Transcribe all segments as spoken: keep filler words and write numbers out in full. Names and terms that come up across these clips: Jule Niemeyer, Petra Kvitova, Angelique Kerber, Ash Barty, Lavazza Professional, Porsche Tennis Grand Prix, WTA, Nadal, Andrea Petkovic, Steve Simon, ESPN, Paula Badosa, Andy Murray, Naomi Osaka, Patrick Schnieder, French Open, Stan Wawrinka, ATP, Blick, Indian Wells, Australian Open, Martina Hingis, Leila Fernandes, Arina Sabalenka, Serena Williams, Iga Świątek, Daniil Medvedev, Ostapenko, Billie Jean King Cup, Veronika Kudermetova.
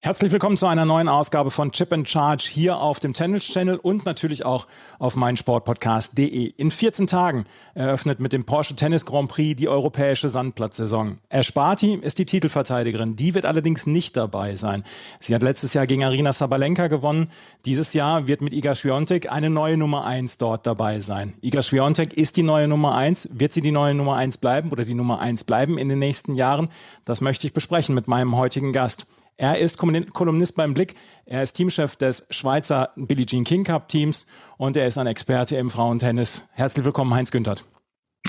Herzlich willkommen zu einer neuen Ausgabe von Chip and Charge hier auf dem Tennis Channel und natürlich auch auf meinsportpodcast punkt de. In vierzehn Tagen eröffnet mit dem Porsche Tennis Grand Prix die europäische Sandplatzsaison. Ash Barty ist die Titelverteidigerin, die wird allerdings nicht dabei sein. Sie hat letztes Jahr gegen Arina Sabalenka gewonnen. Dieses Jahr wird mit Iga Świątek eine neue Nummer eins dort dabei sein. Iga Świątek ist die neue Nummer eins. Wird sie die neue Nummer eins bleiben oder die Nummer eins bleiben in den nächsten Jahren? Das möchte ich besprechen mit meinem heutigen Gast. Er ist Kolumnist beim Blick, er ist Teamchef des Schweizer Billie Jean King Cup Teams und er ist ein Experte im Frauentennis. Herzlich willkommen, Heinz Günther.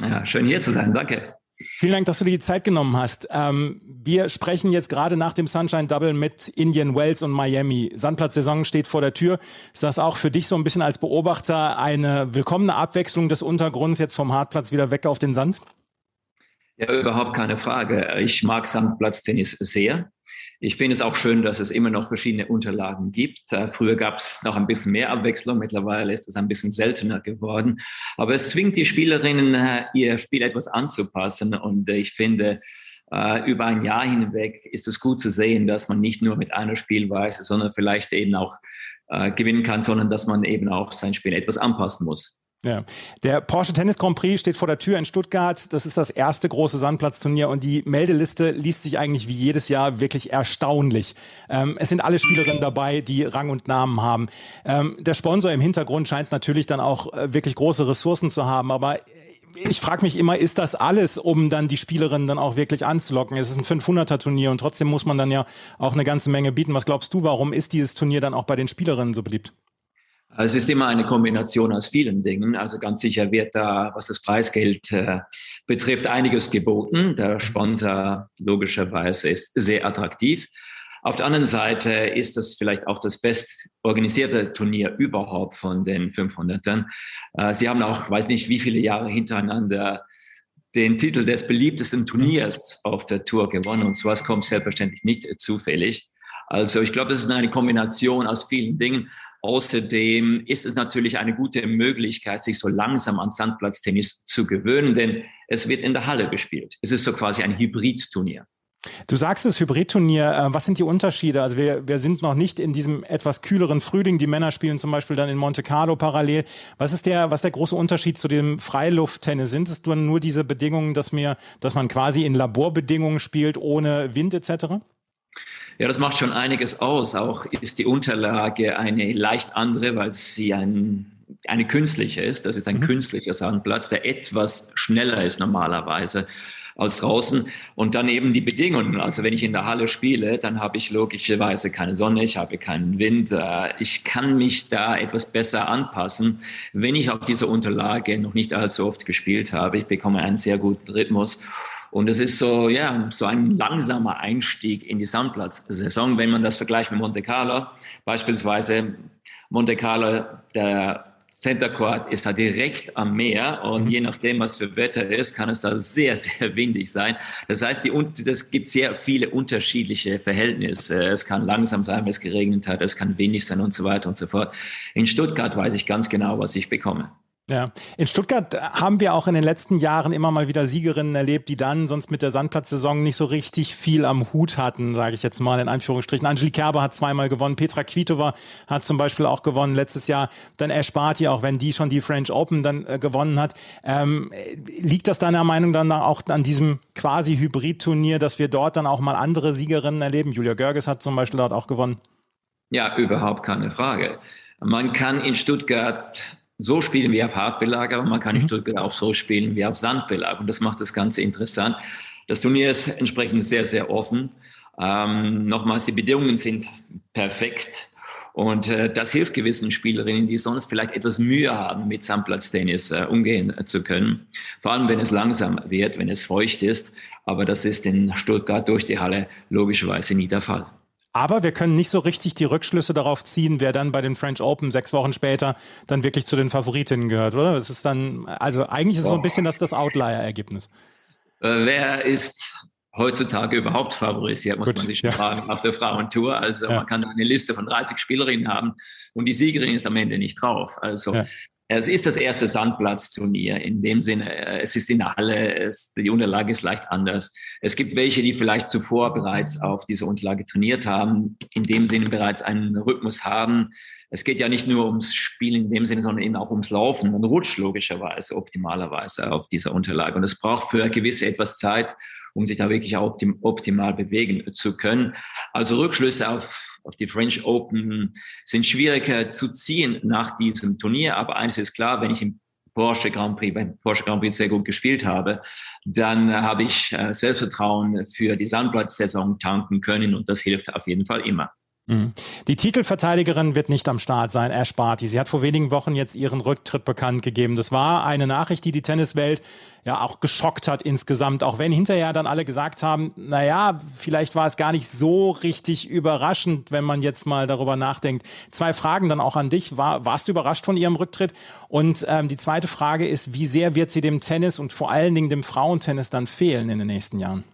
Ja, schön hier zu sein, danke. Vielen Dank, dass du dir die Zeit genommen hast. Ähm, wir sprechen jetzt gerade nach dem Sunshine Double mit Indian Wells und Miami. Sandplatzsaison steht vor der Tür. Ist das auch für dich so ein bisschen als Beobachter eine willkommene Abwechslung des Untergrunds jetzt vom Hartplatz wieder weg auf den Sand? Ja, überhaupt keine Frage. Ich mag Sandplatztennis sehr. Ich finde es auch schön, dass es immer noch verschiedene Unterlagen gibt. Äh, früher gab es noch ein bisschen mehr Abwechslung, mittlerweile ist es ein bisschen seltener geworden. Aber es zwingt die Spielerinnen, äh, ihr Spiel etwas anzupassen. Und äh, ich finde, äh, über ein Jahr hinweg ist es gut zu sehen, dass man nicht nur mit einer Spielweise, sondern vielleicht eben auch äh, gewinnen kann, sondern dass man eben auch sein Spiel etwas anpassen muss. Ja. Der Porsche Tennis Grand Prix steht vor der Tür in Stuttgart. Das ist das erste große Sandplatzturnier und die Meldeliste liest sich eigentlich wie jedes Jahr wirklich erstaunlich. Ähm, es sind alle Spielerinnen dabei, die Rang und Namen haben. Ähm, der Sponsor im Hintergrund scheint natürlich dann auch äh, wirklich große Ressourcen zu haben, aber ich frage mich immer, ist das alles, um dann die Spielerinnen dann auch wirklich anzulocken? Es ist ein fünfhunderter Turnier und trotzdem muss man dann ja auch eine ganze Menge bieten. Was glaubst du, warum ist dieses Turnier dann auch bei den Spielerinnen so beliebt? Es ist immer eine Kombination aus vielen Dingen. Also ganz sicher wird da, was das Preisgeld äh, betrifft, einiges geboten. Der Sponsor logischerweise ist sehr attraktiv. Auf der anderen Seite ist das vielleicht auch das bestorganisierte Turnier überhaupt von den fünfhundertern. Äh, sie haben auch, weiß nicht, wie viele Jahre hintereinander den Titel des beliebtesten Turniers auf der Tour gewonnen. Und sowas kommt selbstverständlich nicht äh, zufällig. Also ich glaube, das ist eine Kombination aus vielen Dingen. Außerdem ist es natürlich eine gute Möglichkeit, sich so langsam an Sandplatztennis zu gewöhnen, denn es wird in der Halle gespielt. Es ist so quasi ein Hybridturnier. Du sagst es, Hybridturnier. Was sind die Unterschiede? Also wir, wir sind noch nicht in diesem etwas kühleren Frühling. Die Männer spielen zum Beispiel dann in Monte Carlo parallel. Was ist der, was der große Unterschied zu dem Freilufttennis? Sind es nur diese Bedingungen, dass, mir, dass man quasi in Laborbedingungen spielt, ohne Wind et cetera? Ja, das macht schon einiges aus. Auch ist die Unterlage eine leicht andere, weil sie ein, eine künstliche ist. Das ist ein mhm. künstlicher Sandplatz, der etwas schneller ist normalerweise als draußen. Und dann eben die Bedingungen. Also wenn ich in der Halle spiele, dann habe ich logischerweise keine Sonne, ich habe keinen Wind. Ich kann mich da etwas besser anpassen, wenn ich auf dieser Unterlage noch nicht allzu oft gespielt habe. Ich bekomme einen sehr guten Rhythmus. Und es ist so, ja, so ein langsamer Einstieg in die Sandplatzsaison, wenn man das vergleicht mit Monte Carlo. Beispielsweise Monte Carlo, der Center Court ist da direkt am Meer und mhm. je nachdem, was für Wetter ist, kann es da sehr, sehr windig sein. Das heißt, es gibt sehr viele unterschiedliche Verhältnisse. Es kann langsam sein, wenn es geregnet hat, es kann windig sein und so weiter und so fort. In Stuttgart weiß ich ganz genau, was ich bekomme. Ja, in Stuttgart haben wir auch in den letzten Jahren immer mal wieder Siegerinnen erlebt, die dann sonst mit der Sandplatzsaison nicht so richtig viel am Hut hatten, sage ich jetzt mal in Anführungsstrichen. Angelique Kerber hat zweimal gewonnen, Petra Kvitova hat zum Beispiel auch gewonnen letztes Jahr, dann Ash Barty, auch wenn die schon die French Open dann äh, gewonnen hat. Ähm, liegt das deiner Meinung danach auch an diesem quasi Hybrid-Turnier, dass wir dort dann auch mal andere Siegerinnen erleben? Julia Görges hat zum Beispiel dort auch gewonnen. Ja, überhaupt keine Frage. Man kann in Stuttgart so spielen wie auf Hartbelag, aber man kann in Stuttgart auch so spielen wie auf Sandbelag. Und das macht das Ganze interessant. Das Turnier ist entsprechend sehr, sehr offen. Ähm, nochmals, die Bedingungen sind perfekt. Und äh, das hilft gewissen Spielerinnen, die sonst vielleicht etwas Mühe haben, mit Sandplatztennis äh, umgehen äh, zu können. Vor allem, wenn es langsam wird, wenn es feucht ist. Aber das ist in Stuttgart durch die Halle logischerweise nie der Fall. Aber wir können nicht so richtig die Rückschlüsse darauf ziehen, wer dann bei den French Open sechs Wochen später dann wirklich zu den Favoritinnen gehört, oder? Das ist dann, also eigentlich ist es so ein bisschen das, das Outlier-Ergebnis. Äh, wer ist heutzutage überhaupt favorisiert, muss Gut, man sich ja. fragen, auf der Frauentour. Also ja. man kann eine Liste von dreißig Spielerinnen haben und die Siegerin ist am Ende nicht drauf. Also ja. Es ist das erste Sandplatzturnier in dem Sinne. Es ist in der Halle, es, die Unterlage ist leicht anders. Es gibt welche, die vielleicht zuvor bereits auf dieser Unterlage trainiert haben, in dem Sinne bereits einen Rhythmus haben. Es geht ja nicht nur ums Spielen in dem Sinne, sondern eben auch ums Laufen. Man rutscht logischerweise, optimalerweise auf dieser Unterlage. Und es braucht für gewisse etwas Zeit, um sich da wirklich auch optim- optimal bewegen zu können. Also Rückschlüsse auf, auf die French Open sind schwieriger zu ziehen nach diesem Turnier. Aber eines ist klar, wenn ich im Porsche Grand Prix, beim Porsche Grand Prix sehr gut gespielt habe, dann habe ich Selbstvertrauen für die Sandplatzsaison tanken können. Und das hilft auf jeden Fall immer. Die Titelverteidigerin wird nicht am Start sein, Ash Barty. Sie hat vor wenigen Wochen jetzt ihren Rücktritt bekannt gegeben. Das war eine Nachricht, die die Tenniswelt ja auch geschockt hat insgesamt. Auch wenn hinterher dann alle gesagt haben, naja, vielleicht war es gar nicht so richtig überraschend, wenn man jetzt mal darüber nachdenkt. Zwei Fragen dann auch an dich. War, warst du überrascht von ihrem Rücktritt? Und ähm, die zweite Frage ist, wie sehr wird sie dem Tennis und vor allen Dingen dem Frauentennis dann fehlen in den nächsten Jahren?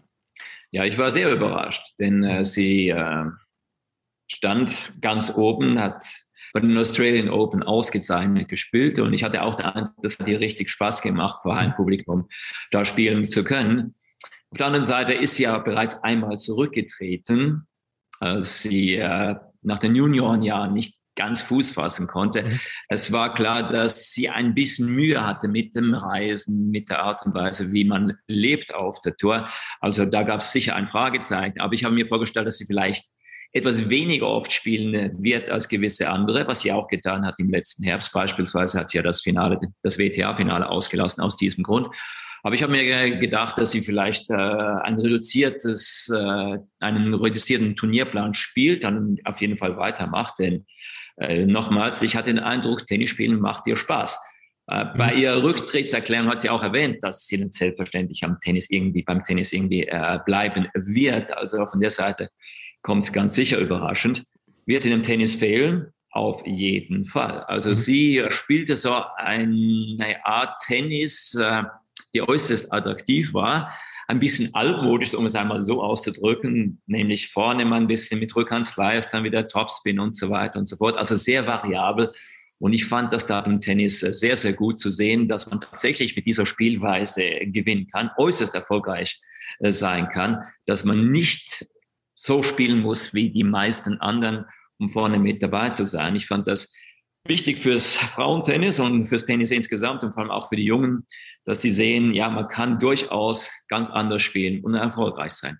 Ja, ich war sehr überrascht, denn äh, sie... Äh stand ganz oben, hat bei den Australian Open ausgezeichnet gespielt und ich hatte auch den Eindruck, das hat ihr richtig Spaß gemacht, vor Heimpublikum da spielen zu können. Auf der anderen Seite ist sie ja bereits einmal zurückgetreten, als sie äh, nach den Juniorenjahren nicht ganz Fuß fassen konnte. Es war klar, dass sie ein bisschen Mühe hatte mit dem Reisen, mit der Art und Weise, wie man lebt auf der Tour. Also da gab es sicher ein Fragezeichen, aber ich habe mir vorgestellt, dass sie vielleicht etwas weniger oft spielen wird als gewisse andere, was sie auch getan hat im letzten Herbst. Beispielsweise hat sie ja das Finale, das W T A-Finale ausgelassen aus diesem Grund. Aber ich habe mir gedacht, dass sie vielleicht äh, ein reduziertes, äh, einen reduzierten Turnierplan spielt, dann auf jeden Fall weitermacht. Denn äh, nochmals, ich hatte den Eindruck, Tennis spielen macht ihr Spaß. Äh, bei mhm. ihrer Rücktrittserklärung hat sie auch erwähnt, dass sie selbstverständlich am Tennis irgendwie, beim Tennis irgendwie äh, bleiben wird. Also von der Seite kommt es ganz sicher überraschend. Wird sie dem Tennis fehlen? Auf jeden Fall. Also mhm. sie spielte so eine Art Tennis, die äußerst attraktiv war. Ein bisschen altmodisch, um es einmal so auszudrücken, nämlich vorne mal ein bisschen mit Rückhand Slice, dann wieder Topspin und so weiter und so fort. Also sehr variabel. Und ich fand das da im Tennis sehr, sehr gut zu sehen, dass man tatsächlich mit dieser Spielweise gewinnen kann, äußerst erfolgreich sein kann, dass man nicht so spielen muss wie die meisten anderen, um vorne mit dabei zu sein. Ich fand das wichtig fürs Frauentennis und fürs Tennis insgesamt und vor allem auch für die Jungen, dass sie sehen, ja, man kann durchaus ganz anders spielen und erfolgreich sein.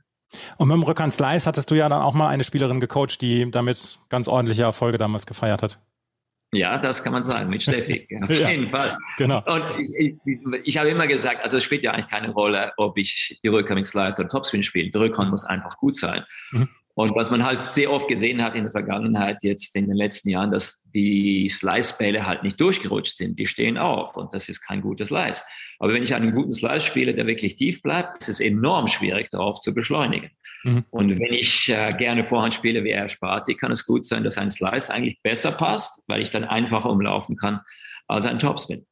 Und mit dem Rückhand Slice hattest du ja dann auch mal eine Spielerin gecoacht, die damit ganz ordentliche Erfolge damals gefeiert hat. Ja, das kann man sagen, mit Steffi, auf jeden ja, Fall. Genau. Und ich, ich, ich habe immer gesagt, also es spielt ja eigentlich keine Rolle, ob ich die Rückhand mit Slice oder Topspin spiele. Die Rückhand muss einfach gut sein. Mhm. Und was man halt sehr oft gesehen hat in der Vergangenheit, jetzt in den letzten Jahren, dass die Slice-Bälle halt nicht durchgerutscht sind. Die stehen auf und das ist kein gutes Slice. Aber wenn ich einen guten Slice spiele, der wirklich tief bleibt, ist es enorm schwierig, darauf zu beschleunigen. Mhm. Und wenn ich äh, gerne Vorhand spiele wie Ash Barty, kann es gut sein, dass ein Slice eigentlich besser passt, weil ich dann einfacher umlaufen kann als ein Topspin.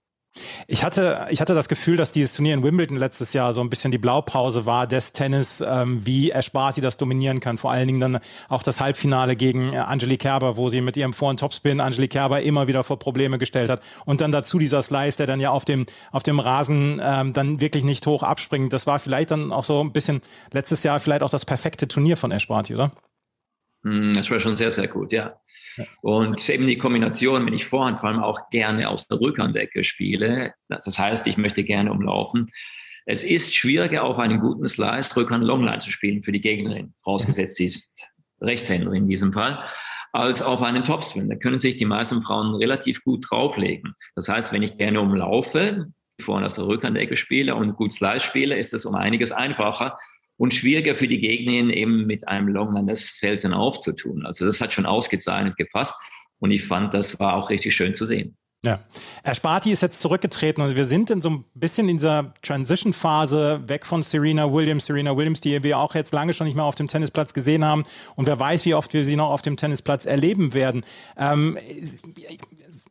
Ich hatte, ich hatte das Gefühl, dass dieses Turnier in Wimbledon letztes Jahr so ein bisschen die Blaupause war des Tennis, ähm, wie Ash Barty das dominieren kann. Vor allen Dingen dann auch das Halbfinale gegen Angelique Kerber, wo sie mit ihrem Vorhand Topspin Angelique Kerber immer wieder vor Probleme gestellt hat. Und dann dazu dieser Slice, der dann ja auf dem, auf dem Rasen ähm, dann wirklich nicht hoch abspringt. Das war vielleicht dann auch so ein bisschen letztes Jahr vielleicht auch das perfekte Turnier von Ash Barty, oder? Das war schon sehr, sehr gut, ja. Und eben die Kombination, wenn ich Vorhand vor allem auch gerne aus der Rückhandecke spiele, das heißt, ich möchte gerne umlaufen. Es ist schwieriger, auf einen guten Slice Rückhand-Longline zu spielen für die Gegnerin, vorausgesetzt sie ist Rechtshänderin in diesem Fall, als auf einen Topspin. Da können sich die meisten Frauen relativ gut drauflegen. Das heißt, wenn ich gerne umlaufe, Vorhand aus der Rückhandecke spiele und gut Slice spiele, ist es um einiges einfacher, und schwieriger für die Gegnerin eben mit einem Longline das Feld dann aufzutun. Also das hat schon ausgezeichnet gepasst und ich fand, das war auch richtig schön zu sehen. Ja, Ash Barty ist jetzt zurückgetreten und wir sind in so ein bisschen in dieser Transition-Phase weg von Serena Williams. Serena Williams, die wir auch jetzt lange schon nicht mehr auf dem Tennisplatz gesehen haben und wer weiß, wie oft wir sie noch auf dem Tennisplatz erleben werden. Ähm,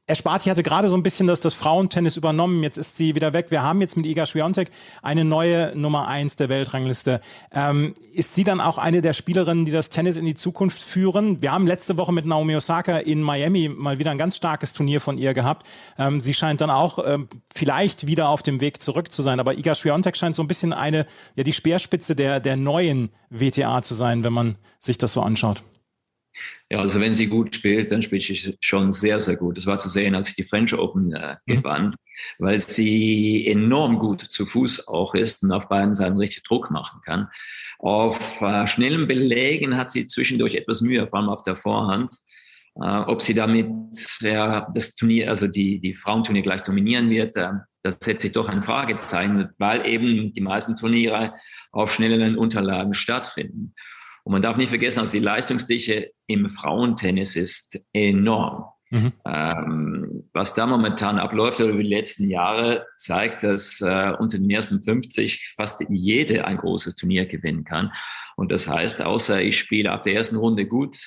Ash Barty hatte gerade so ein bisschen das, das Frauentennis übernommen. Jetzt ist sie wieder weg. Wir haben jetzt mit Iga Świątek eine neue Nummer eins der Weltrangliste. Ähm, ist sie dann auch eine der Spielerinnen, die das Tennis in die Zukunft führen? Wir haben letzte Woche mit Naomi Osaka in Miami mal wieder ein ganz starkes Turnier von ihr gehabt. Ähm, sie scheint dann auch ähm, vielleicht wieder auf dem Weg zurück zu sein. Aber Iga Świątek scheint so ein bisschen eine, ja, die Speerspitze der, der neuen W T A zu sein, wenn man sich das so anschaut. Ja, also wenn sie gut spielt, dann spielt sie schon sehr, sehr gut. Das war zu sehen, als sie die French Open äh, gewann, weil sie enorm gut zu Fuß auch ist und auf beiden Seiten richtig Druck machen kann. Auf äh, schnellen Belegen hat sie zwischendurch etwas Mühe, vor allem auf der Vorhand. Äh, ob sie damit ja, das Turnier, also die, die Frauenturnier gleich dominieren wird, äh, das setzt sich doch ein Fragezeichen, weil eben die meisten Turniere auf schnelleren Unterlagen stattfinden. Und man darf nicht vergessen, also die Leistungsdichte im Frauentennis ist enorm. Mhm. Ähm, was da momentan abläuft oder über die letzten Jahre, zeigt, dass äh, unter den ersten fünfzig fast jede ein großes Turnier gewinnen kann. Und das heißt, außer ich spiele ab der ersten Runde gut,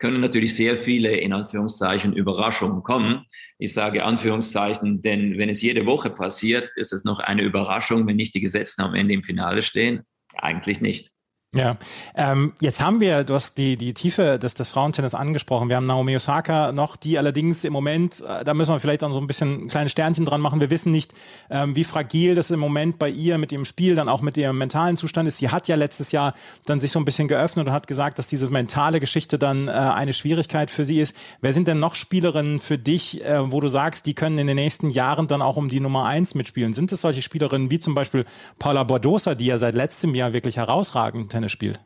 können natürlich sehr viele, in Anführungszeichen, Überraschungen kommen. Ich sage Anführungszeichen, denn wenn es jede Woche passiert, ist es noch eine Überraschung, wenn nicht die Gesetzten am Ende im Finale stehen? Eigentlich nicht. Ja, ähm, jetzt haben wir, du hast die, die Tiefe des, des Frauentennis angesprochen. Wir haben Naomi Osaka noch, die allerdings im Moment, da müssen wir vielleicht auch so ein bisschen ein kleines Sternchen dran machen. Wir wissen nicht, ähm, wie fragil das im Moment bei ihr mit ihrem Spiel, dann auch mit ihrem mentalen Zustand ist. Sie hat ja letztes Jahr dann sich so ein bisschen geöffnet und hat gesagt, dass diese mentale Geschichte dann äh, eine Schwierigkeit für sie ist. Wer sind denn noch Spielerinnen für dich, äh, wo du sagst, die können in den nächsten Jahren dann auch um die Nummer eins mitspielen? Sind es solche Spielerinnen wie zum Beispiel Paula Badosa, die ja seit letztem Jahr wirklich herausragend Tennis spielt?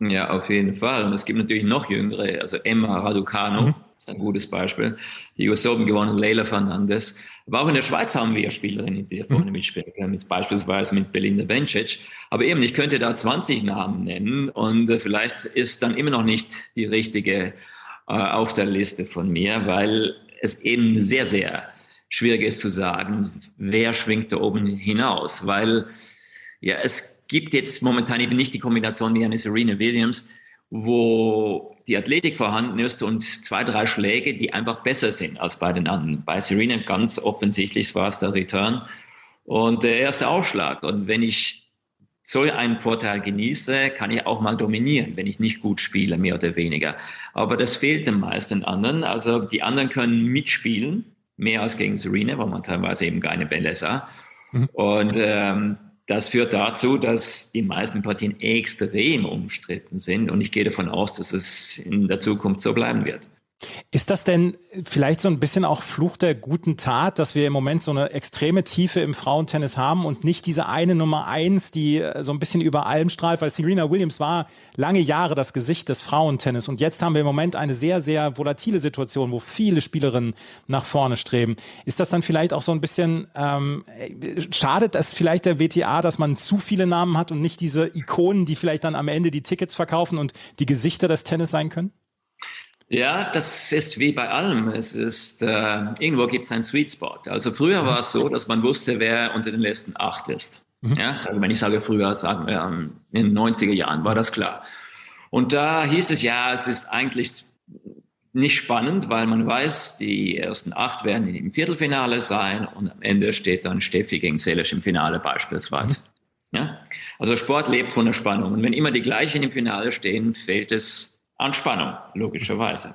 Ja, auf jeden Fall. Und es gibt natürlich noch jüngere, also Emma Raducanu, mhm. ist ein gutes Beispiel. Die U S Open gewonnen, Leila Fernandes. Aber auch in der Schweiz haben wir Spielerinnen, die vorne mhm. mitspielen können, mit, beispielsweise mit Belinda Bencic. Aber eben, ich könnte da zwanzig Namen nennen und äh, vielleicht ist dann immer noch nicht die richtige äh, auf der Liste von mir, weil es eben sehr, sehr schwierig ist zu sagen, wer schwingt da oben hinaus, weil ja, es gibt jetzt momentan eben nicht die Kombination wie eine Serena Williams, wo die Athletik vorhanden ist und zwei, drei Schläge, die einfach besser sind als bei den anderen. Bei Serena ganz offensichtlich war es der Return und der erste Aufschlag. Und wenn ich so einen Vorteil genieße, kann ich auch mal dominieren, wenn ich nicht gut spiele, mehr oder weniger. Aber das fehlt den meisten anderen. Also die anderen können mitspielen, mehr als gegen Serena, weil man teilweise eben keine Bälle sah. Mhm. Und ähm, das führt dazu, dass die meisten Partien extrem umstritten sind und ich gehe davon aus, dass es in der Zukunft so bleiben wird. Ist das denn vielleicht so ein bisschen auch Fluch der guten Tat, dass wir im Moment so eine extreme Tiefe im Frauentennis haben und nicht diese eine Nummer eins, die so ein bisschen über allem strahlt, weil Serena Williams war lange Jahre das Gesicht des Frauentennis und jetzt haben wir im Moment eine sehr, sehr volatile Situation, wo viele Spielerinnen nach vorne streben. Ist das dann vielleicht auch so ein bisschen, ähm, schadet es vielleicht der W T A, dass man zu viele Namen hat und nicht diese Ikonen, die vielleicht dann am Ende die Tickets verkaufen und die Gesichter des Tennis sein können? Ja, das ist wie bei allem. Es ist, äh, irgendwo gibt es einen Sweet Spot. Also früher war es so, dass man wusste, wer unter den letzten acht ist. Ja, wenn ich sage früher, sagen wir in den neunziger Jahren, war das klar. Und da hieß es, ja, es ist eigentlich nicht spannend, weil man weiß, die ersten acht werden im Viertelfinale sein und am Ende steht dann Steffi gegen Selisch im Finale beispielsweise. Ja? Also Sport lebt von der Spannung. Und wenn immer die gleichen im Finale stehen, fehlt es an Spannung, logischerweise.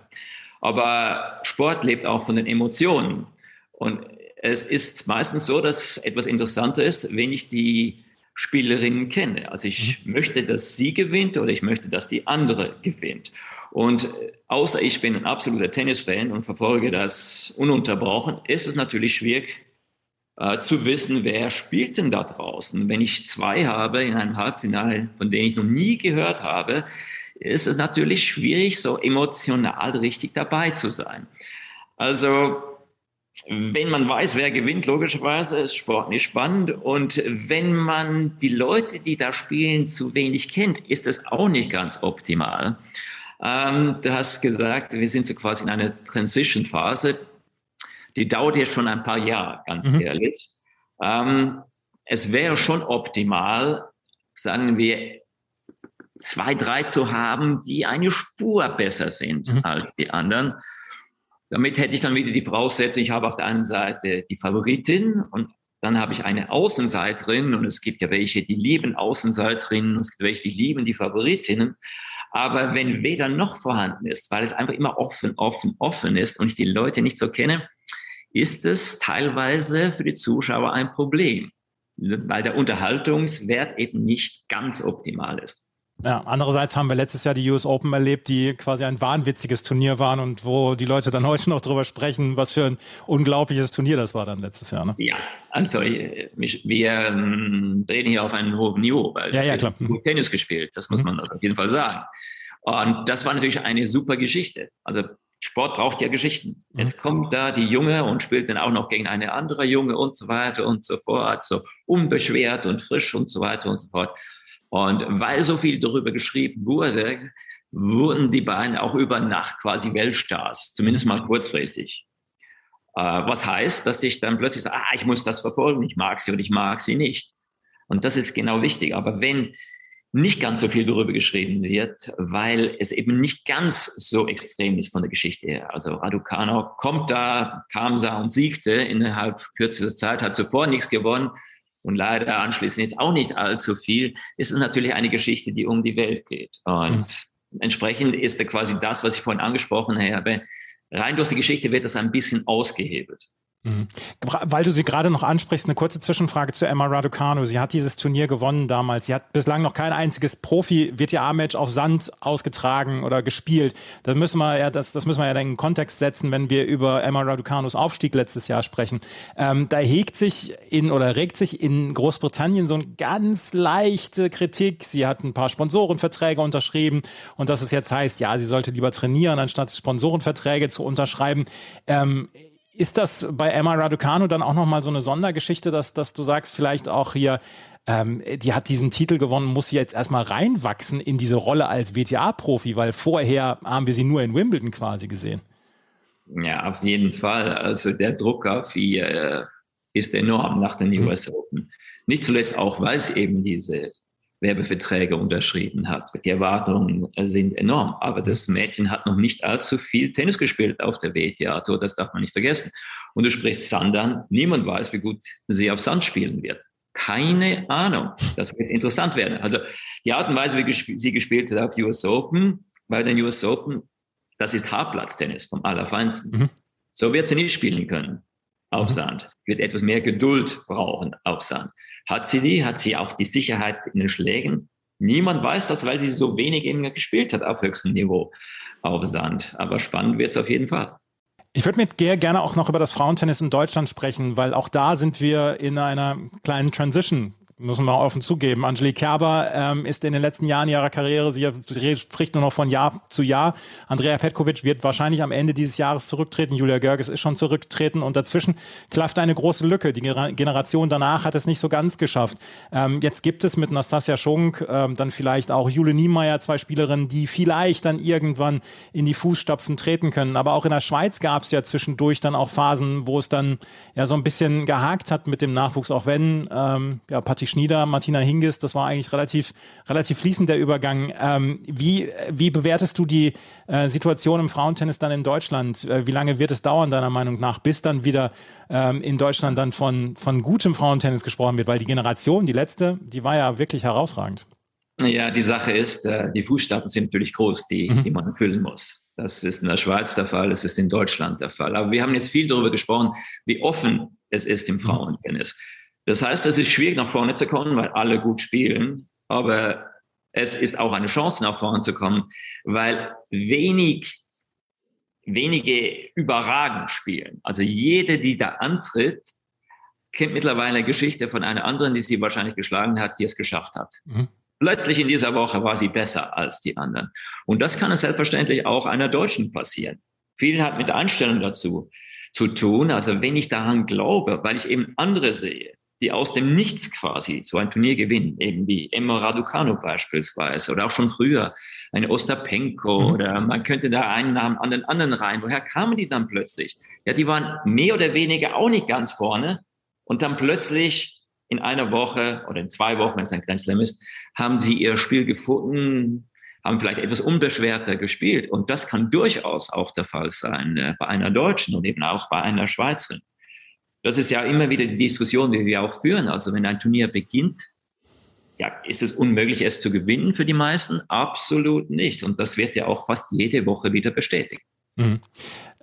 Aber Sport lebt auch von den Emotionen. Und es ist meistens so, dass etwas interessanter ist, wenn ich die Spielerinnen kenne. Also ich möchte, dass sie gewinnt oder ich möchte, dass die andere gewinnt. Und außer ich bin ein absoluter Tennisfan und verfolge das ununterbrochen, ist es natürlich schwierig äh, zu wissen, wer spielt denn da draußen. Wenn ich zwei habe in einem Halbfinale, von denen ich noch nie gehört habe, ist es natürlich schwierig, so emotional richtig dabei zu sein. Also, wenn man weiß, wer gewinnt, logischerweise ist Sport nicht spannend. Und wenn man die Leute, die da spielen, zu wenig kennt, ist das auch nicht ganz optimal. Ähm, du hast gesagt, wir sind so quasi in einer Transition-Phase. Die dauert jetzt schon ein paar Jahre, ganz mhm. ehrlich. Ähm, es wäre schon optimal, sagen wir, zwei, drei zu haben, die eine Spur besser sind mhm. als die anderen. Damit hätte ich dann wieder die Voraussetzung, ich habe auf der einen Seite die Favoritin und dann habe ich eine Außenseiterin und es gibt ja welche, die lieben Außenseiterinnen, es gibt welche, die lieben die Favoritinnen. Aber wenn weder noch vorhanden ist, weil es einfach immer offen, offen, offen ist und ich die Leute nicht so kenne, ist es teilweise für die Zuschauer ein Problem, weil der Unterhaltungswert eben nicht ganz optimal ist. Ja, andererseits haben wir letztes Jahr die U S Open erlebt, die quasi ein wahnwitziges Turnier waren und wo die Leute dann heute noch drüber sprechen, was für ein unglaubliches Turnier das war dann letztes Jahr. Ne? Ja, also wir ähm, reden hier auf einem hohen Niveau, weil ja, ja, klar. Gut Tennis gespielt, das muss man mhm. auf jeden Fall sagen. Und das war natürlich eine super Geschichte. Also Sport braucht ja Geschichten. Mhm. Jetzt kommt da die Junge und spielt dann auch noch gegen eine andere Junge und so weiter und so fort, so unbeschwert und frisch und so weiter und so fort. Und weil so viel darüber geschrieben wurde, wurden die beiden auch über Nacht quasi Weltstars, zumindest mal kurzfristig. Äh, was heißt, dass ich dann plötzlich sage, ah, ich muss das verfolgen, ich mag sie und ich mag sie nicht. Und das ist genau wichtig. Aber wenn nicht ganz so viel darüber geschrieben wird, weil es eben nicht ganz so extrem ist von der Geschichte her. Also Raducanu kommt da, kam, sah und siegte innerhalb kürzester Zeit, hat zuvor nichts gewonnen. Und leider anschließend jetzt auch nicht allzu viel, ist es natürlich eine Geschichte, die um die Welt geht. Und mhm. entsprechend ist da quasi das, was ich vorhin angesprochen habe, rein durch die Geschichte wird das ein bisschen ausgehebelt. Mhm. Weil du sie gerade noch ansprichst, eine kurze Zwischenfrage zu Emma Raducanu. Sie hat dieses Turnier gewonnen damals. Sie hat bislang noch kein einziges Profi-W T A-Match auf Sand ausgetragen oder gespielt. Das müssen wir ja, das, das müssen wir ja in den Kontext setzen, wenn wir über Emma Raducanus Aufstieg letztes Jahr sprechen. Ähm, da hegt sich in oder regt sich in Großbritannien so eine ganz leichte Kritik. Sie hat ein paar Sponsorenverträge unterschrieben und dass es jetzt heißt, ja, sie sollte lieber trainieren, anstatt Sponsorenverträge zu unterschreiben. Ähm, Ist das bei Emma Raducanu dann auch nochmal so eine Sondergeschichte, dass, dass du sagst, vielleicht auch hier, ähm, die hat diesen Titel gewonnen, muss sie jetzt erstmal reinwachsen in diese Rolle als W T A-Profi, weil vorher haben wir sie nur in Wimbledon quasi gesehen. Ja, auf jeden Fall. Also der Druck auf ihr äh, ist enorm nach den mhm. U S Open. Nicht zuletzt auch, weil sie eben diese Werbeverträge unterschrieben hat. Die Erwartungen sind enorm, aber das Mädchen hat noch nicht allzu viel Tennis gespielt auf der W T A-Tour, das darf man nicht vergessen. Und du sprichst Sand an, niemand weiß, wie gut sie auf Sand spielen wird. Keine Ahnung, das wird interessant werden. Also die Art und Weise, wie gesp- sie gespielt hat auf U S Open, bei den U S Open, das ist Hartplatztennis vom Allerfeinsten. Mhm. So wird sie nicht spielen können auf Sand. Wird etwas mehr Geduld brauchen auf Sand. Hat sie die? Hat sie auch die Sicherheit in den Schlägen? Niemand weiß das, weil sie so wenig eben gespielt hat auf höchstem Niveau auf Sand. Aber spannend wird es auf jeden Fall. Ich würde mit Gehr gerne auch noch über das Frauentennis in Deutschland sprechen, weil auch da sind wir in einer kleinen Transition. Müssen wir offen zugeben. Angelique Kerber ähm, ist in den letzten Jahren ihrer Karriere, sie spricht nur noch von Jahr zu Jahr. Andrea Petkovic wird wahrscheinlich am Ende dieses Jahres zurücktreten. Julia Görges ist schon zurückgetreten und dazwischen klafft eine große Lücke. Die Generation danach hat es nicht so ganz geschafft. Ähm, jetzt gibt es mit Nastassja Schunk, ähm, dann vielleicht auch Jule Niemeyer, zwei Spielerinnen, die vielleicht dann irgendwann in die Fußstapfen treten können. Aber auch in der Schweiz gab es ja zwischendurch dann auch Phasen, wo es dann ja so ein bisschen gehakt hat mit dem Nachwuchs, auch wenn ähm, ja Patrick Schnieder, Martina Hingis, das war eigentlich relativ, relativ fließend der Übergang. Ähm, wie, wie bewertest du die äh, Situation im Frauentennis dann in Deutschland? Äh, wie lange wird es dauern, deiner Meinung nach, bis dann wieder ähm, in Deutschland dann von, von gutem Frauentennis gesprochen wird? Weil die Generation, die letzte, die war ja wirklich herausragend. Ja, die Sache ist, äh, die Fußstapfen sind natürlich groß, die, mhm. die man füllen muss. Das ist in der Schweiz der Fall, das ist in Deutschland der Fall. Aber wir haben jetzt viel darüber gesprochen, wie offen es ist im Frauentennis. Mhm. Das heißt, es ist schwierig, nach vorne zu kommen, weil alle gut spielen. Aber es ist auch eine Chance, nach vorne zu kommen, weil wenig, wenige überragend spielen. Also jede, die da antritt, kennt mittlerweile eine Geschichte von einer anderen, die sie wahrscheinlich geschlagen hat, die es geschafft hat. Mhm. Plötzlich in dieser Woche war sie besser als die anderen. Und das kann es selbstverständlich auch einer Deutschen passieren. Vielen hat mit der Einstellung dazu zu tun. Also wenn ich daran glaube, weil ich eben andere sehe, die aus dem Nichts quasi so ein Turnier gewinnen, eben wie Emma Raducanu beispielsweise oder auch schon früher eine Ostapenko mhm. oder man könnte da einen Namen an den anderen rein. Woher kamen die dann plötzlich? Ja, die waren mehr oder weniger auch nicht ganz vorne und dann plötzlich in einer Woche oder in zwei Wochen, wenn es ein Grand Slam ist, haben sie ihr Spiel gefunden, haben vielleicht etwas unbeschwerter gespielt. Und das kann durchaus auch der Fall sein äh, bei einer Deutschen und eben auch bei einer Schweizerin. Das ist ja immer wieder die Diskussion, die wir auch führen. Also wenn ein Turnier beginnt, ja, ist es unmöglich, es zu gewinnen für die meisten? Absolut nicht. Und das wird ja auch fast jede Woche wieder bestätigt. Mhm.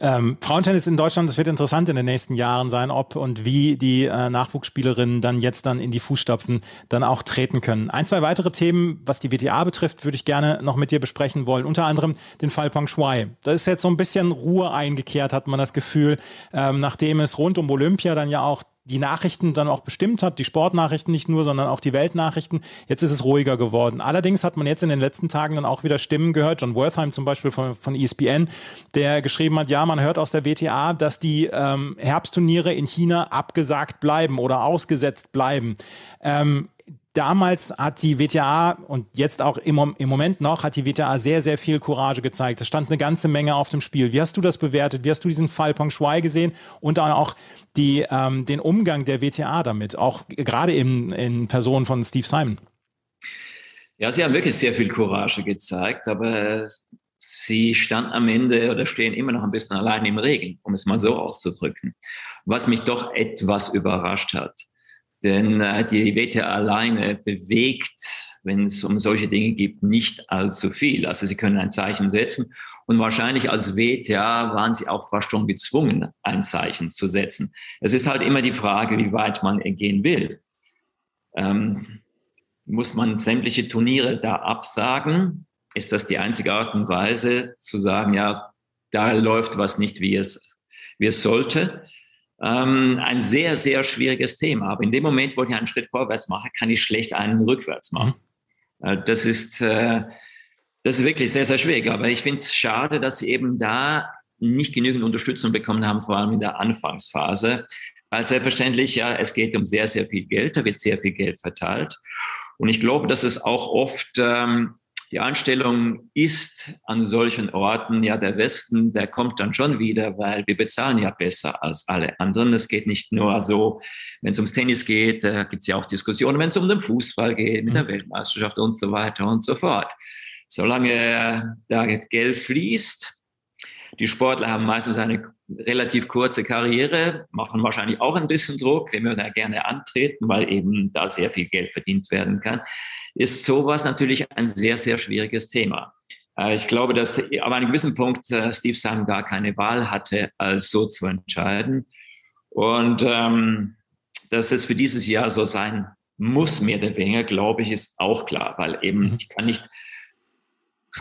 Ähm, Frauentennis in Deutschland, das wird interessant in den nächsten Jahren sein, ob und wie die äh, Nachwuchsspielerinnen dann jetzt dann in die Fußstapfen dann auch treten können. Ein, zwei weitere Themen, was die W T A betrifft, würde ich gerne noch mit dir besprechen wollen. Unter anderem den Fall Peng Shuai. Da ist jetzt so ein bisschen Ruhe eingekehrt, hat man das Gefühl, ähm, nachdem es rund um Olympia dann ja auch die Nachrichten dann auch bestimmt hat, die Sportnachrichten nicht nur, sondern auch die Weltnachrichten. Jetzt ist es ruhiger geworden. Allerdings hat man jetzt in den letzten Tagen dann auch wieder Stimmen gehört, John Wertheim zum Beispiel von, von E S P N, der geschrieben hat, ja, man hört aus der W T A, dass die ähm, Herbstturniere in China abgesagt bleiben oder ausgesetzt bleiben. Ähm, Damals hat die W T A und jetzt auch im, im Moment noch, hat die W T A sehr, sehr viel Courage gezeigt. Es stand eine ganze Menge auf dem Spiel. Wie hast du das bewertet? Wie hast du diesen Fall Peng Shuai gesehen und dann auch die, ähm, den Umgang der W T A damit, auch gerade in, in Person von Steve Simon? Ja, sie haben wirklich sehr viel Courage gezeigt, aber sie standen am Ende oder stehen immer noch ein bisschen allein im Regen, um es mal so auszudrücken, was mich doch etwas überrascht hat. Denn äh, die W T A alleine bewegt, wenn es um solche Dinge geht, nicht allzu viel. Also sie können ein Zeichen setzen und wahrscheinlich als W T A waren sie auch fast schon gezwungen, ein Zeichen zu setzen. Es ist halt immer die Frage, wie weit man gehen will. Ähm, muss man sämtliche Turniere da absagen? Ist das die einzige Art und Weise zu sagen, ja, da läuft was nicht, wie es, wie es sollte? Ein sehr, sehr schwieriges Thema. Aber in dem Moment, wo ich einen Schritt vorwärts mache, kann ich schlecht einen rückwärts machen. Das ist, das ist wirklich sehr, sehr schwierig. Aber ich finde es schade, dass sie eben da nicht genügend Unterstützung bekommen haben, vor allem in der Anfangsphase. Weil selbstverständlich, ja, es geht um sehr, sehr viel Geld. Da wird sehr viel Geld verteilt. Und ich glaube, dass es auch oft ähm, die Einstellung ist an solchen Orten, ja, der Westen, der kommt dann schon wieder, weil wir bezahlen ja besser als alle anderen. Es geht nicht nur so, wenn es ums Tennis geht, da gibt es ja auch Diskussionen, wenn es um den Fußball geht, mit der Weltmeisterschaft und so weiter und so fort. Solange da Geld fließt, die Sportler haben meistens eine relativ kurze Karriere, machen wahrscheinlich auch ein bisschen Druck, wenn wir da gerne antreten, weil eben da sehr viel Geld verdient werden kann, ist sowas natürlich ein sehr, sehr schwieriges Thema. Ich glaube, dass ab einem gewissen Punkt Steve Simon gar keine Wahl hatte, als so zu entscheiden. Und ähm, dass es für dieses Jahr so sein muss, mehr oder weniger, glaube ich, ist auch klar, weil eben ich kann nicht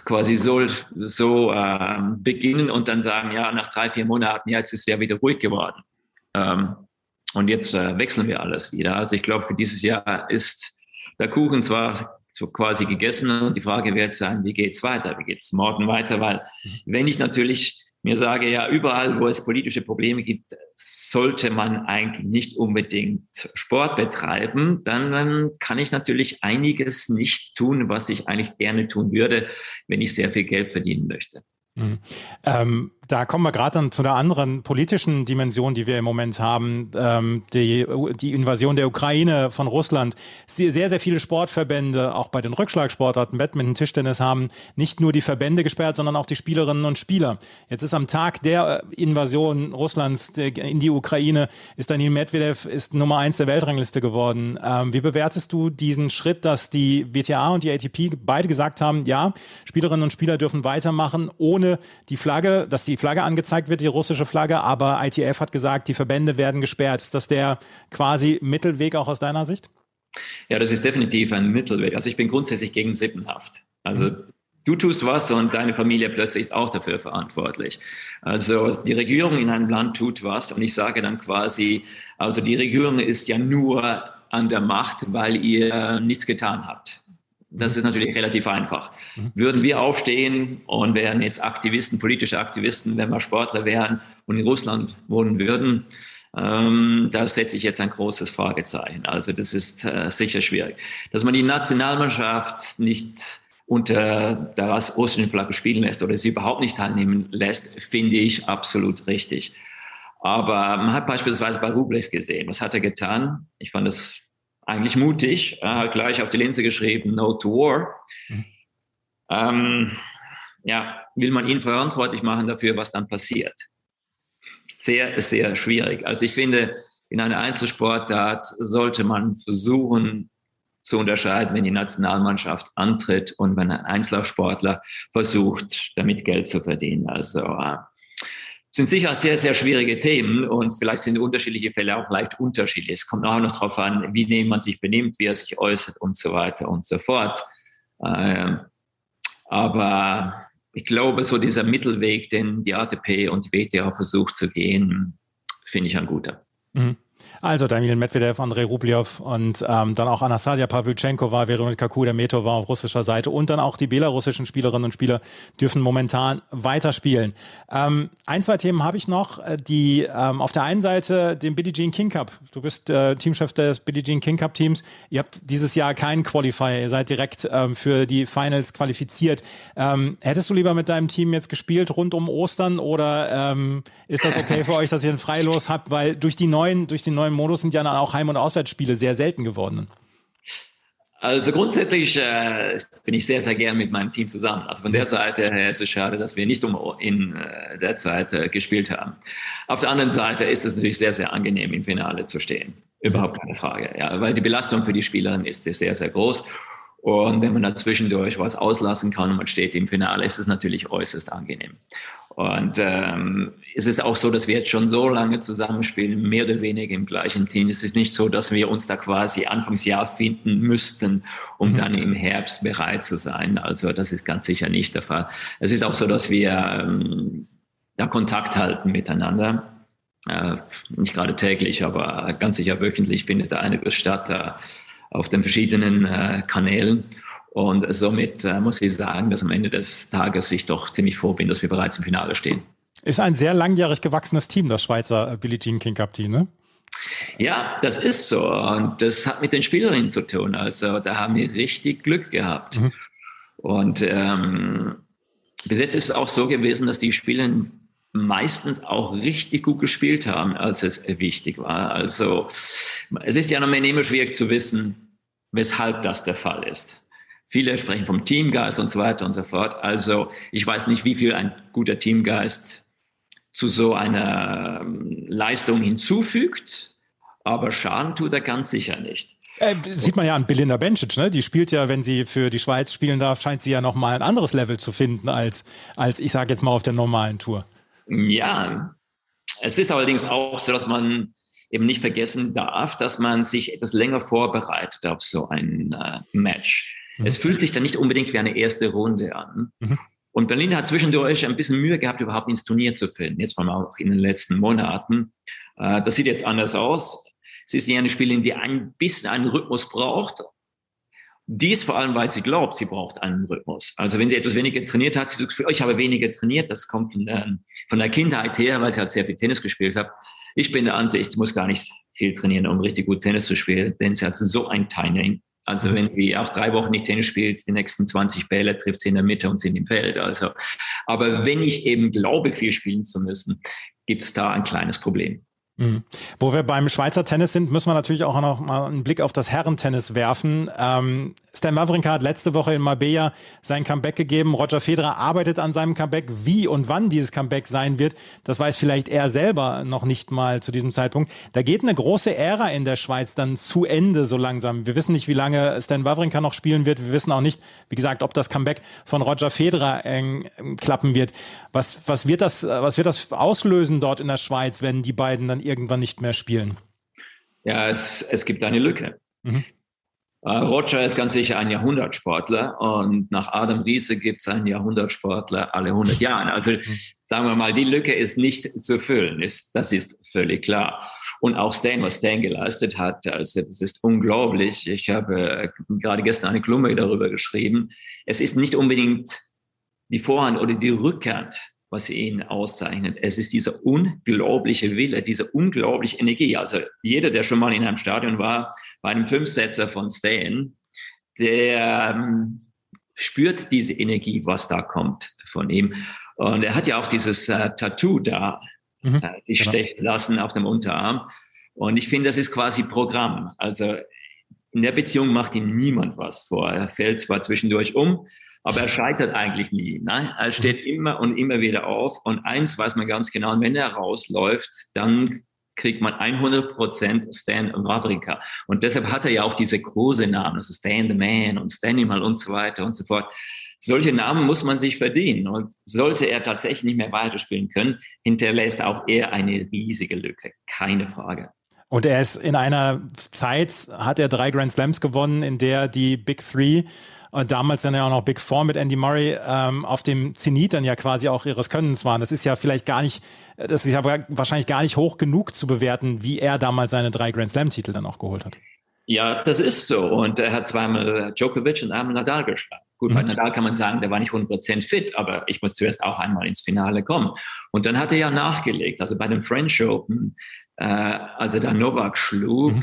quasi so, so ähm, beginnen und dann sagen, ja, nach drei, vier Monaten, ja, jetzt ist ja wieder ruhig geworden. Ähm, und jetzt äh, wechseln wir alles wieder. Also ich glaube, für dieses Jahr ist der Kuchen zwar so quasi gegessen und die Frage wird sein, wie geht's weiter? Wie geht's morgen weiter? Weil wenn ich natürlich mir sage, ja, überall, wo es politische Probleme gibt, sollte man eigentlich nicht unbedingt Sport betreiben, dann, dann kann ich natürlich einiges nicht tun, was ich eigentlich gerne tun würde, wenn ich sehr viel Geld verdienen möchte. Mhm. Ähm, da kommen wir gerade dann zu einer anderen politischen Dimension, die wir im Moment haben, ähm, die, die Invasion der Ukraine von Russland. Sehr, sehr viele Sportverbände, auch bei den Rückschlagsportarten, Badminton, Tischtennis, haben nicht nur die Verbände gesperrt, sondern auch die Spielerinnen und Spieler. Jetzt ist am Tag der Invasion Russlands in die Ukraine, ist Daniil Medvedev ist Nummer eins der Weltrangliste geworden. Ähm, wie bewertest du diesen Schritt, dass die W T A und die A T P beide gesagt haben, ja, Spielerinnen und Spieler dürfen weitermachen, ohne die Flagge, dass die Flagge angezeigt wird, die russische Flagge, aber I T F hat gesagt, die Verbände werden gesperrt. Ist das der quasi Mittelweg auch aus deiner Sicht? Ja, das ist definitiv ein Mittelweg. Also ich bin grundsätzlich gegen Sippenhaft. Also mhm. du tust was und deine Familie plötzlich ist auch dafür verantwortlich. Also die Regierung in einem Land tut was und ich sage dann quasi, also die Regierung ist ja nur an der Macht, weil ihr nichts getan habt. Das ist natürlich relativ einfach. Würden wir aufstehen und wären jetzt Aktivisten, politische Aktivisten, wenn wir Sportler wären und in Russland wohnen würden, ähm, da setze ich jetzt ein großes Fragezeichen. Also das ist äh, sicher schwierig. Dass man die Nationalmannschaft nicht unter der russischen Flagge spielen lässt oder sie überhaupt nicht teilnehmen lässt, finde ich absolut richtig. Aber man hat beispielsweise bei Rublev gesehen, was hat er getan? Ich fand das eigentlich mutig, äh, gleich auf die Linse geschrieben, No to War. Mhm. ähm, ja, will man ihn verantwortlich machen dafür, was dann passiert? Sehr, sehr schwierig. Also ich finde, in einer Einzelsportart sollte man versuchen zu unterscheiden, wenn die Nationalmannschaft antritt und wenn ein Einzelsportler versucht, damit Geld zu verdienen. Also äh, sind sicher sehr, sehr schwierige Themen und vielleicht sind unterschiedliche Fälle auch leicht unterschiedlich. Es kommt auch noch darauf an, wie jemand sich benimmt, wie er sich äußert und so weiter und so fort. Äh, aber ich glaube, so dieser Mittelweg, den die A T P und die W T A versucht zu gehen, finde ich ein guter. Mhm. Also Daniil Medvedev, Andrei Rublev und ähm, dann auch Anastasia Pavlyuchenkova, Veronika Kudermetova auf russischer Seite und dann auch die belarussischen Spielerinnen und Spieler dürfen momentan weiterspielen. Ähm, ein, zwei Themen habe ich noch, die ähm, auf der einen Seite den Billie Jean King Cup. Du bist äh, Teamchef des Billie Jean King Cup Teams. Ihr habt dieses Jahr keinen Qualifier. Ihr seid direkt ähm, für die Finals qualifiziert. Ähm, hättest du lieber mit deinem Team jetzt gespielt rund um Ostern oder ähm, ist das okay für euch, dass ihr ein Freilos habt? Weil durch die neuen, durch die neuen Modus sind ja dann auch Heim- und Auswärtsspiele sehr selten geworden. Also grundsätzlich äh, bin ich sehr, sehr gern mit meinem Team zusammen. Also von der Seite her ist es schade, dass wir nicht um, in äh, der Zeit äh, gespielt haben. Auf der anderen Seite ist es natürlich sehr, sehr angenehm, im Finale zu stehen. Überhaupt keine Frage. Ja, weil die Belastung für die Spielerinnen ist sehr, sehr groß. Und wenn man da zwischendurch was auslassen kann und man steht im Finale, ist es natürlich äußerst angenehm. Und ähm, es ist auch so, dass wir jetzt schon so lange zusammenspielen, mehr oder weniger im gleichen Team. Es ist nicht so, dass wir uns da quasi Anfangsjahr finden müssten, um mhm. dann im Herbst bereit zu sein. Also das ist ganz sicher nicht der Fall. Es ist auch so, dass wir ähm, da Kontakt halten miteinander. Äh, nicht gerade täglich, aber ganz sicher wöchentlich findet da einiges statt äh, auf den verschiedenen äh, Kanälen. Und somit äh, muss ich sagen, dass am Ende des Tages ich doch ziemlich froh bin, dass wir bereits im Finale stehen. Ist ein sehr langjährig gewachsenes Team, das Schweizer Billie Jean King Cup Team, ne? Ja, das ist so. Und das hat mit den Spielerinnen zu tun. Also da haben wir richtig Glück gehabt. Mhm. Und ähm, bis jetzt ist es auch so gewesen, dass die Spielerinnen meistens auch richtig gut gespielt haben, als es wichtig war. Also es ist ja noch mehr immer schwierig zu wissen, weshalb das der Fall ist. Viele sprechen vom Teamgeist und so weiter und so fort. Also ich weiß nicht, wie viel ein guter Teamgeist zu so einer Leistung hinzufügt, aber Schaden tut er ganz sicher nicht. Äh, sieht man ja an Belinda Bencic, ne? Die spielt ja, wenn sie für die Schweiz spielen darf, scheint sie ja nochmal ein anderes Level zu finden als, als ich sage jetzt mal, auf der normalen Tour. Ja, es ist allerdings auch so, dass man eben nicht vergessen darf, dass man sich etwas länger vorbereitet auf so ein äh, Match. Es fühlt sich dann nicht unbedingt wie eine erste Runde an. Mhm. Und Belinda hat zwischendurch ein bisschen Mühe gehabt, überhaupt ins Turnier zu finden. Jetzt vor allem auch in den letzten Monaten. Das sieht jetzt anders aus. Sie ist ja eine Spielerin, die ein bisschen einen Rhythmus braucht. Dies vor allem, weil sie glaubt, sie braucht einen Rhythmus. Also wenn sie etwas weniger trainiert hat, sie sagt, ich habe weniger trainiert. Das kommt von der, von der Kindheit her, weil sie halt sehr viel Tennis gespielt hat. Ich bin der Ansicht, sie muss gar nicht viel trainieren, um richtig gut Tennis zu spielen, denn sie hat so ein Timing. Also wenn sie auch drei Wochen nicht Tennis spielt, die nächsten zwanzig Bälle trifft sie in der Mitte und sind im Feld. Also, aber wenn ich eben glaube, viel spielen zu müssen, gibt es da ein kleines Problem. Mhm. Wo wir beim Schweizer Tennis sind, müssen wir natürlich auch noch mal einen Blick auf das Herrentennis werfen. Ähm, Stan Wawrinka hat letzte Woche in Marbella sein Comeback gegeben. Roger Federer arbeitet an seinem Comeback. Wie und wann dieses Comeback sein wird, das weiß vielleicht er selber noch nicht mal zu diesem Zeitpunkt. Da geht eine große Ära in der Schweiz dann zu Ende so langsam. Wir wissen nicht, wie lange Stan Wawrinka noch spielen wird. Wir wissen auch nicht, wie gesagt, ob das Comeback von Roger Federer äh, klappen wird. Was, was wird das, was wird das auslösen dort in der Schweiz, wenn die beiden dann irgendwann nicht mehr spielen? Ja, es, es gibt eine Lücke. Mhm. Roger ist ganz sicher ein Jahrhundertsportler und nach Adam Riese gibt es einen Jahrhundertsportler alle hundert Jahre. Also mhm. sagen wir mal, die Lücke ist nicht zu füllen, ist, das ist völlig klar. Und auch Stan, was Stan geleistet hat, also das ist unglaublich. Ich habe gerade gestern eine Kolumne darüber geschrieben. Es ist nicht unbedingt die Vorhand oder die Rückhand, was ihn auszeichnet. Es ist dieser unglaubliche Wille, diese unglaubliche Energie. Also jeder, der schon mal in einem Stadion war, bei einem Fünfsetzer von Stan, der ähm, spürt diese Energie, was da kommt von ihm. Und er hat ja auch dieses äh, Tattoo da, mhm, äh, sich genau. stechen lassen auf dem Unterarm. Und ich finde, das ist quasi Programm. Also in der Beziehung macht ihm niemand was vor. Er fällt zwar zwischendurch um, Aber er scheitert eigentlich nie. Ne? Er steht immer und immer wieder auf. Und eins weiß man ganz genau, wenn er rausläuft, dann kriegt man hundert Prozent Stan Wawrinka. Und deshalb hat er ja auch diese Kosenamen, das ist Stan the Man und Stan Animal und so weiter und so fort. Solche Namen muss man sich verdienen. Und sollte er tatsächlich nicht mehr weiterspielen können, hinterlässt auch er eine riesige Lücke. Keine Frage. Und er ist in einer Zeit, hat er drei Grand Slams gewonnen, in der die Big Three und damals dann ja auch noch Big Four mit Andy Murray ähm, auf dem Zenit dann ja quasi auch ihres Könnens waren. Das ist ja vielleicht gar nicht, das ist ja wahrscheinlich gar nicht hoch genug zu bewerten, wie er damals seine drei Grand Slam Titel dann auch geholt hat. Ja, das ist so. Und er hat zweimal Djokovic und einmal Nadal geschlagen. Gut, bei Nadal kann man sagen, der war nicht hundert Prozent fit, aber ich muss zuerst auch einmal ins Finale kommen. Und dann hat er ja nachgelegt. Also bei dem French Open, äh, als er da Novak schlug,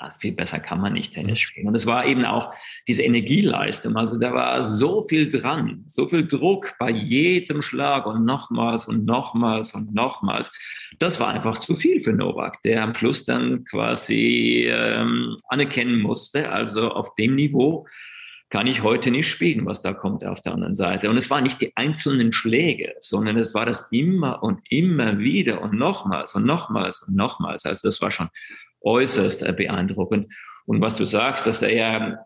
ja, viel besser kann man nicht Tennis spielen. Und es war eben auch diese Energieleistung. Also da war so viel dran, so viel Druck bei jedem Schlag und nochmals und nochmals und nochmals. Das war einfach zu viel für Novak, der am Schluss dann quasi ähm, anerkennen musste, also auf dem Niveau kann ich heute nicht spielen, was da kommt auf der anderen Seite. Und es waren nicht die einzelnen Schläge, sondern es war das immer und immer wieder und nochmals und nochmals und nochmals. Also das war schon äußerst beeindruckend. Und was du sagst, dass er ja,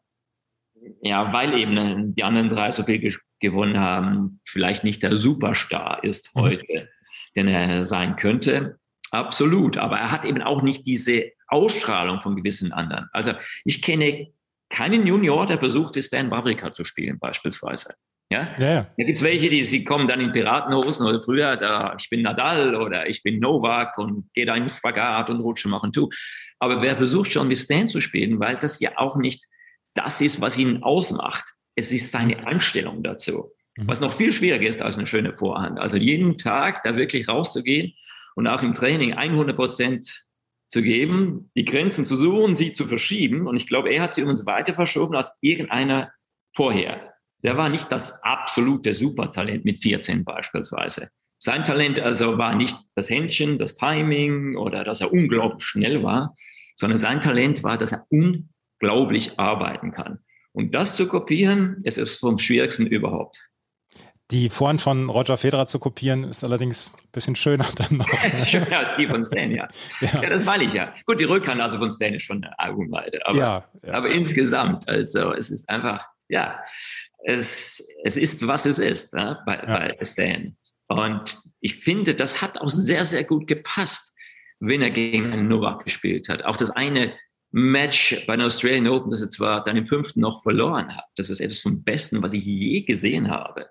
ja weil eben die anderen drei so viel ge- gewonnen haben, vielleicht nicht der Superstar ist heute, den er sein könnte. Absolut. Aber er hat eben auch nicht diese Ausstrahlung von gewissen anderen. Also ich kenne keinen Junior, der versucht, wie Stan Wawrinka zu spielen, beispielsweise. Ja? Yeah. Da gibt es welche, die sie kommen dann in Piratenhosen oder früher, da, ich bin Nadal oder ich bin Novak und gehe da in Spagat und rutsche machen tu. Aber wer versucht schon, wie Stan zu spielen, weil das ja auch nicht das ist, was ihn ausmacht. Es ist seine Einstellung dazu, was noch viel schwieriger ist als eine schöne Vorhand. Also jeden Tag da wirklich rauszugehen und auch im Training hundert Prozent zu geben, die Grenzen zu suchen, sie zu verschieben. Und ich glaube, er hat sie übrigens weiter verschoben als irgendeiner vorher. Der war nicht das absolute Supertalent mit vierzehn beispielsweise. Sein Talent also war nicht das Händchen, das Timing oder dass er unglaublich schnell war, sondern sein Talent war, dass er unglaublich arbeiten kann. Und das zu kopieren, ist es vom Schwierigsten überhaupt. Die Vorhand von Roger Federer zu kopieren, ist allerdings ein bisschen schöner dann noch. Schöner als die von Stan, ja. ja. Ja, das meine ich ja. Gut, die Rückhand also von Stan ist schon eine Augenweide. Aber, ja, ja. aber insgesamt, also es ist einfach, ja, es, es ist, was es ist, ne, bei, ja. bei Stan. Und ich finde, das hat auch sehr, sehr gut gepasst, wenn er gegen einen Novak gespielt hat. Auch das eine Match bei der Australian Open, das er zwar dann im fünften noch verloren hat, das ist etwas vom Besten, was ich je gesehen habe.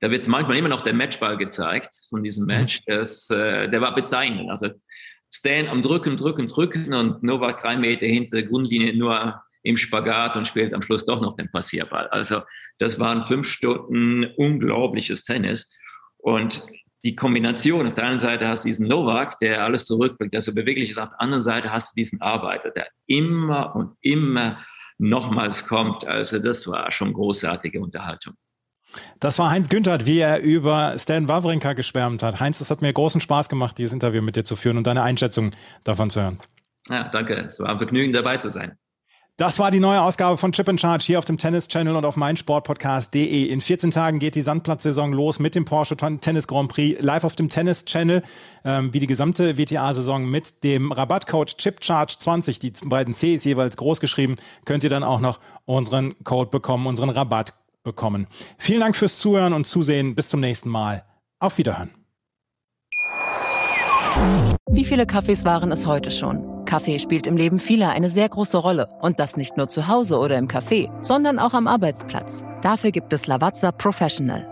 Da wird manchmal immer noch der Matchball gezeigt von diesem Match. Das, äh, der war bezeichnend. Also Stan am Drücken, Drücken, Drücken und Novak drei Meter hinter der Grundlinie nur im Spagat und spielt am Schluss doch noch den Passierball. Also das waren fünf Stunden unglaubliches Tennis. Und die Kombination, auf der einen Seite hast du diesen Novak, der alles zurückbringt, der so beweglich ist, auf der anderen Seite hast du diesen Arbeiter, der immer und immer nochmals kommt. Also das war schon großartige Unterhaltung. Das war Heinz Günther, wie er über Stan Wawrinka geschwärmt hat. Heinz, es hat mir großen Spaß gemacht, dieses Interview mit dir zu führen und deine Einschätzung davon zu hören. Ja, danke. Es war ein Vergnügen, dabei zu sein. Das war die neue Ausgabe von Chip and Charge hier auf dem Tennis Channel und auf meinsportpodcast punkt de. In vierzehn Tagen geht die Sandplatzsaison los mit dem Porsche Tennis Grand Prix live auf dem Tennis Channel, ähm, wie die gesamte W T A-Saison mit dem Rabattcode Chip Charge zwanzig, die beiden Cs jeweils groß geschrieben, könnt ihr dann auch noch unseren Code bekommen, unseren Rabattcode. bekommen. Vielen Dank fürs Zuhören und Zusehen. Bis zum nächsten Mal. Auf Wiederhören. Wie viele Kaffees waren es heute schon? Kaffee spielt im Leben vieler eine sehr große Rolle. Und das nicht nur zu Hause oder im Café, sondern auch am Arbeitsplatz. Dafür gibt es Lavazza Professional.